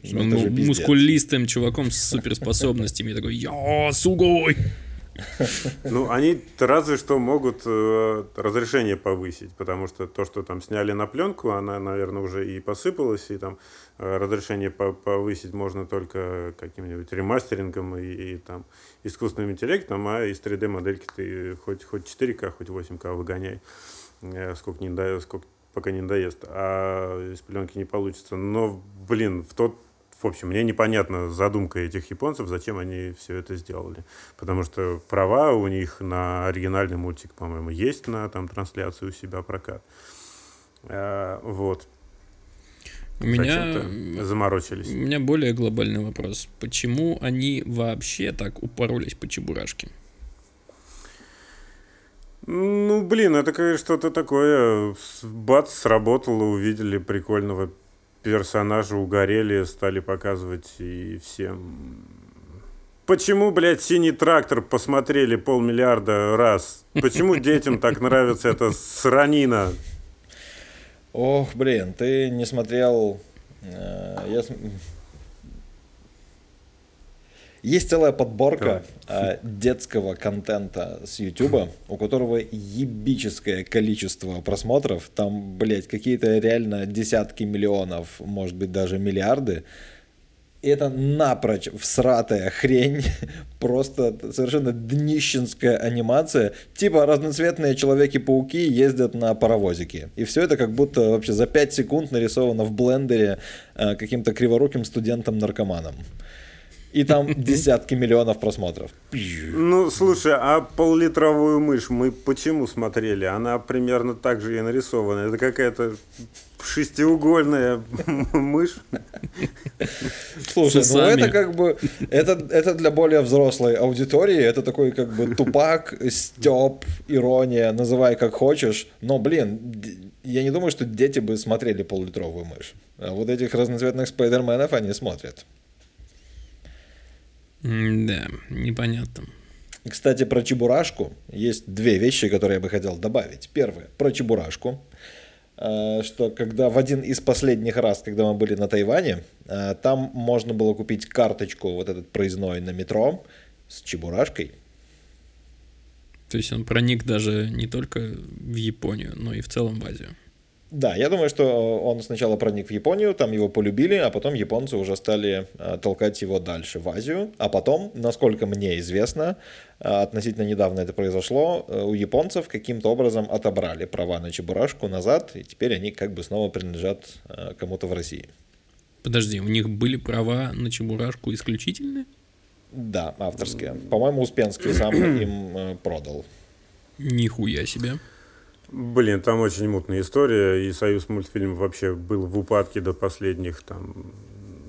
Мускулистым чуваком с суперспособностями. Такой, я сугой! Ну, они разве что могут разрешение повысить, потому что то, что там сняли на пленку, она, наверное, уже и посыпалась, и там разрешение повысить можно только каким-нибудь ремастерингом и там искусственным интеллектом, а из 3D-модельки ты хоть 4К, хоть 8К выгоняй. Пока не надоест, а из пленки не получится. Но, блин, в общем, мне непонятна задумка этих японцев, зачем они все это сделали. Потому что права у них на оригинальный мультик, по-моему, есть на там трансляцию у себя прокат. Вот. Зачем-то заморочились. У меня более глобальный вопрос. Почему они вообще так упоролись по Чебурашке? Ну, блин, это как что-то такое. Бац, сработало, увидели прикольного персонажа, угорели, стали показывать и всем. Почему, блядь, «Синий трактор» посмотрели 500 миллиарда раз? Почему детям так нравится эта сранина? Ох, блин, ты не смотрел... Есть целая подборка детского контента с Ютуба, у которого ебическое количество просмотров. Там, блядь, какие-то реально десятки миллионов, может быть, даже миллиарды. И это напрочь всратая хрень. Просто совершенно днищенская анимация. Типа разноцветные Человеки-пауки ездят на паровозике. И все это как будто вообще за 5 секунд нарисовано в блендере каким-то криворуким студентом-наркоманом. И там десятки миллионов просмотров. Ну, слушай, а поллитровую мышь мы почему смотрели? Она примерно так же и нарисована. Это какая-то шестиугольная мышь. Слушай, ну это как бы... Это для более взрослой аудитории. Это такой как бы тупак, стёб, ирония. Называй как хочешь. Но, блин, я не думаю, что дети бы смотрели поллитровую мышь. А вот этих разноцветных спайдерменов они смотрят. Да, непонятно. Кстати, про Чебурашку есть две вещи, которые я бы хотел добавить. Первое, про Чебурашку, что когда в один из последних раз, когда мы были на Тайване, там можно было купить карточку, вот этот проездной на метро с Чебурашкой. То есть он проник даже не только в Японию, но и в целом в Азию. Да, я думаю, что он сначала проник в Японию, там его полюбили, а потом японцы уже стали толкать его дальше в Азию. А потом, насколько мне известно, относительно недавно это произошло, у японцев каким-то образом отобрали права на Чебурашку назад, и теперь они как бы снова принадлежат кому-то в России. Подожди, у них были права на Чебурашку исключительные? Да, авторские. По-моему, Успенский сам им продал. Нихуя себе. Блин, там очень мутная история, и Союзмультфильм вообще был в упадке до последних, там,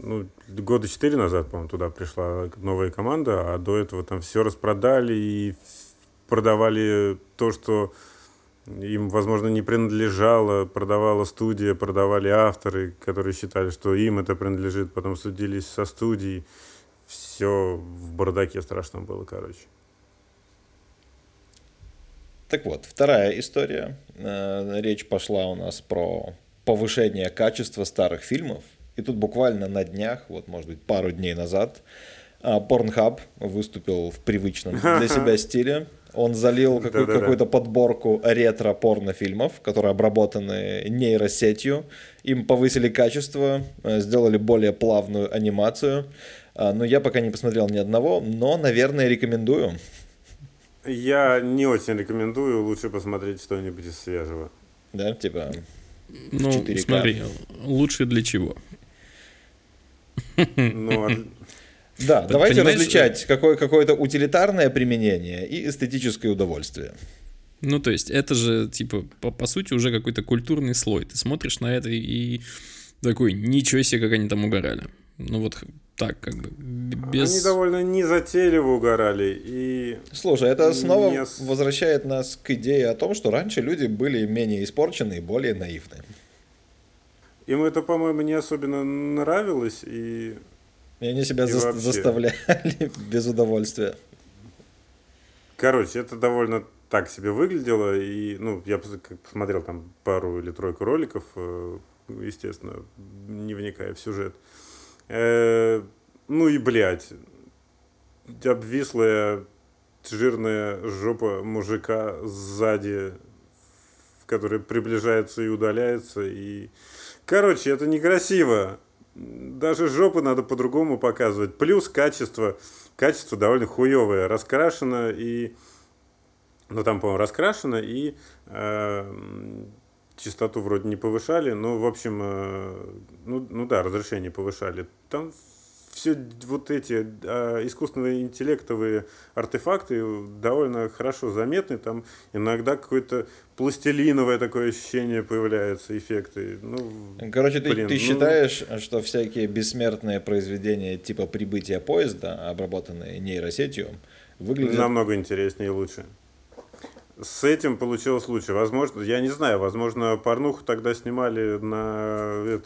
ну, года 4 назад, по-моему, туда пришла новая команда, а до этого там все распродали и продавали то, что им, возможно, не принадлежало, продавала студия, продавали авторы, которые считали, что им это принадлежит, потом судились со студией, все в бардаке страшном было, короче. Так вот, вторая история. Речь пошла у нас про повышение качества старых фильмов. И тут буквально на днях, вот, может быть, пару дней назад, Pornhub выступил в привычном для себя стиле. Он залил какую-то подборку ретро-порнофильмов, которые обработаны нейросетью. Им повысили качество, сделали более плавную анимацию. Но я пока не посмотрел ни одного, но, наверное, рекомендую. Я не очень рекомендую, лучше посмотреть что-нибудь из свежего. Да, типа. Ну, 4К. Смотри, лучше для чего? Ну, да, давайте различать какое-то утилитарное применение и эстетическое удовольствие. Ну, то есть, это же, типа, по сути, уже какой-то культурный слой. Ты смотришь на это и такой, ничего себе, как они там угорали. Ну, вот так как бы. Без... Они довольно незатейливо угорали. И... Слушай, это снова возвращает нас к идее о том, что раньше люди были менее испорчены и более наивны. Им это, по-моему, не особенно нравилось. И они себя заставляли без удовольствия. Короче, это довольно так себе выглядело. И, ну, я посмотрел там пару или тройку роликов, естественно, не вникая в сюжет. Ну и, блядь, обвислая жирная жопа мужика сзади, который приближается и удаляется. И... Короче, это некрасиво. Даже жопы надо по-другому показывать. Плюс качество. Качество довольно хуевое. Раскрашено и... Ну там, по-моему, раскрашено и... Частоту вроде не повышали, но, в общем, ну да, разрешение повышали. Там все вот эти искусственные интеллектовые артефакты довольно хорошо заметны. Там иногда какое-то пластилиновое такое ощущение появляется, эффекты. Ну, короче, ты считаешь, что всякие бессмертные произведения типа «Прибытия поезда», обработанные нейросетью, выглядят... Намного интереснее и лучше. С этим получилось лучше. Возможно, я не знаю, возможно, порнуху тогда снимали на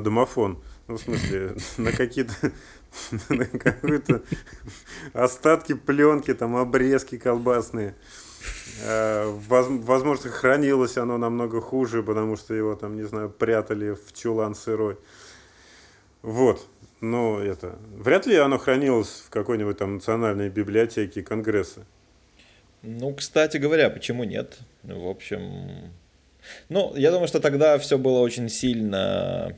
домофон. Ну, в смысле, на какие-то остатки пленки, там, обрезки колбасные. Возможно, хранилось оно намного хуже, потому что его там, не знаю, прятали в чулан сырой. Вот. Но это... Вряд ли оно хранилось в какой-нибудь там национальной библиотеке Конгресса. Ну, кстати говоря, почему нет? В общем... Ну, я думаю, что тогда все было очень сильно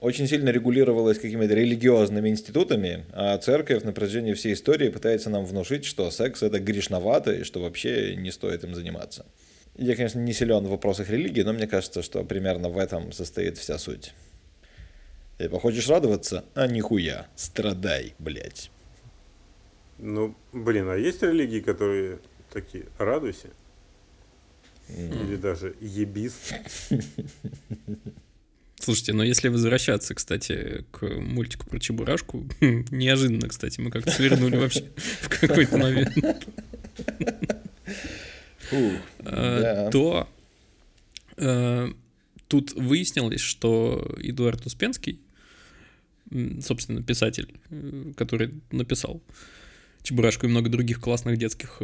регулировалось какими-то религиозными институтами, а церковь на протяжении всей истории пытается нам внушить, что секс – это грешновато и что вообще не стоит им заниматься. Я, конечно, не силен в вопросах религии, но мне кажется, что примерно в этом состоит вся суть. Типа, хочешь радоваться? А нихуя. Страдай, блядь. Ну, блин, а есть религии, которые такие «радуйся»? Или даже ебис. Слушайте, но если возвращаться, кстати, к мультику про Чебурашку, неожиданно, кстати, мы как-то свернули вообще в какой-то момент, то тут выяснилось, что Эдуард Успенский, собственно, писатель, который написал Чебурашку и много других классных детских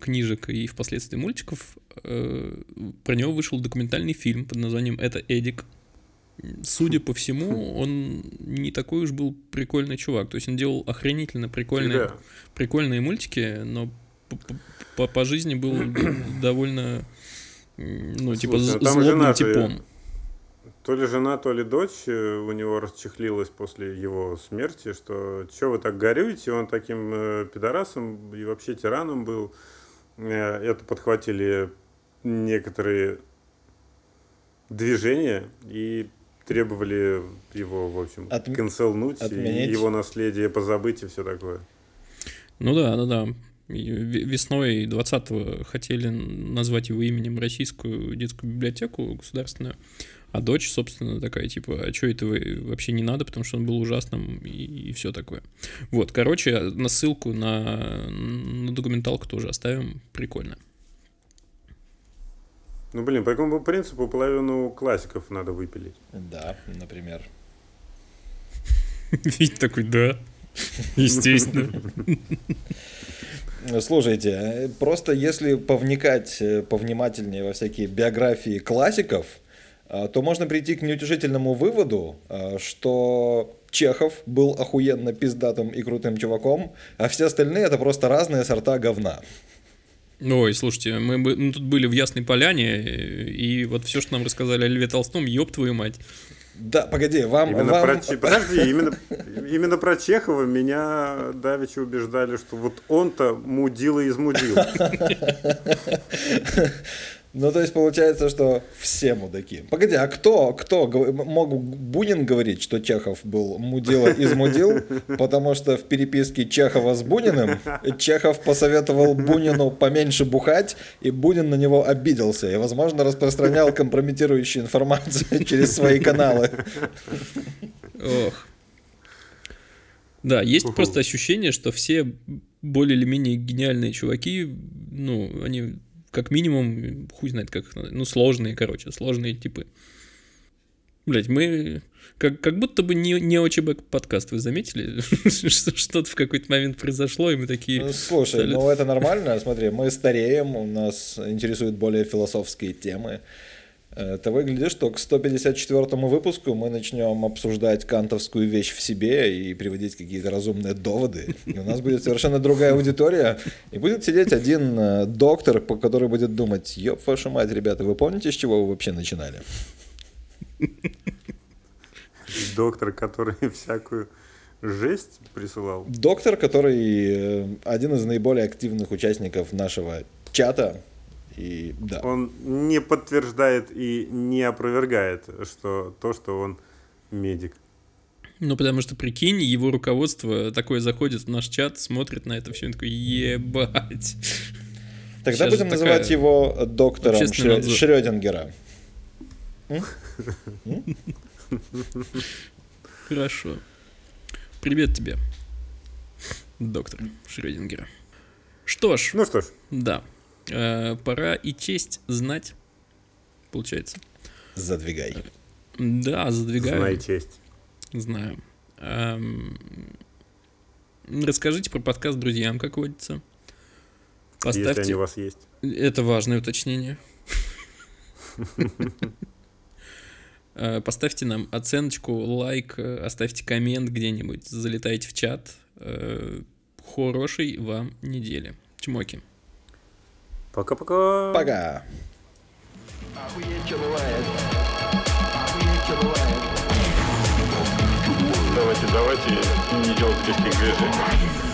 книжек и впоследствии мультиков, про него вышел документальный фильм под названием «Это Эдик». Судя по всему, он не такой уж был прикольный чувак. То есть он делал охренительно прикольные мультики, но по жизни был довольно, ну, типа, злобным типом. То ли жена, то ли дочь у него расчехлилась после его смерти, что «чё вы так горюете, он таким пидорасом и вообще тираном был». Это подхватили некоторые движения и требовали его, в общем, канцелнуть, и его наследие позабыть и все такое. Ну да, да, да. Весной 20-го хотели назвать его именем Российскую детскую библиотеку государственную. А дочь, собственно, такая, типа, а что это вы вообще не надо, потому что он был ужасным и все такое. Вот, короче, на ссылку на документалку тоже оставим. Прикольно. Ну, блин, по какому принципу половину классиков надо выпилить? Да, например. Вить такой, да, естественно. Слушайте, просто если повникать повнимательнее во всякие биографии классиков, то можно прийти к неутешительному выводу, что Чехов был охуенно пиздатым и крутым чуваком, а все остальные — это просто разные сорта говна. Ой, слушайте, мы тут были в Ясной Поляне, и вот все, что нам рассказали о Льве Толстом, ёб твою мать. Да, погоди, Подожди, именно про Чехова меня давеча убеждали, что вот он-то мудила из мудила. Ну, то есть, получается, что все мудаки. Погоди, а кто мог Бунин говорить, что Чехов был мудила из мудил? Потому что в переписке Чехова с Буниным Чехов посоветовал Бунину поменьше бухать, и Бунин на него обиделся и, возможно, распространял компрометирующую информацию через свои каналы. Ох. Да, есть просто ощущение, что все более или менее гениальные чуваки, ну, они... Как минимум, хуй знает, как их надо. Ну, сложные типы. Блять, мы как будто бы не ОЧБ подкаст. Вы заметили? Что-то в какой-то момент произошло, и мы такие... Ну, слушай, ну это нормально. Смотри, мы стареем, у нас интересуют более философские темы. Ты выглядишь, что к 154-му выпуску мы начнем обсуждать кантовскую вещь в себе и приводить какие-то разумные доводы. И у нас будет совершенно другая аудитория. И будет сидеть один доктор, который будет думать: ёб вашу мать, ребята, вы помните, с чего вы вообще начинали? Доктор, который всякую жесть присылал. Доктор, который один из наиболее активных участников нашего чата. И, да. Он не подтверждает и не опровергает что он медик. Ну, потому что, прикинь, его руководство такое заходит в наш чат, смотрит на это все и такое: ебать. Тогда сейчас будем называть его доктором Шрёдингера. Хорошо. Привет тебе, доктор Шрёдингера. Что ж. Да. Пора и честь знать, получается. Задвигай. Да, задвигаю. Знай честь. Знаю. Расскажите про подкаст друзьям, как водится. Поставьте... Если они у вас есть. Это важное уточнение. Поставьте нам оценочку, лайк, оставьте коммент где-нибудь, залетайте в чат. Хорошей вам недели. Чмоки. Пока-пока. Пока. Охуеть, бывает. Охуеть, бывает. Давайте, давайте, не делайте лишних движений.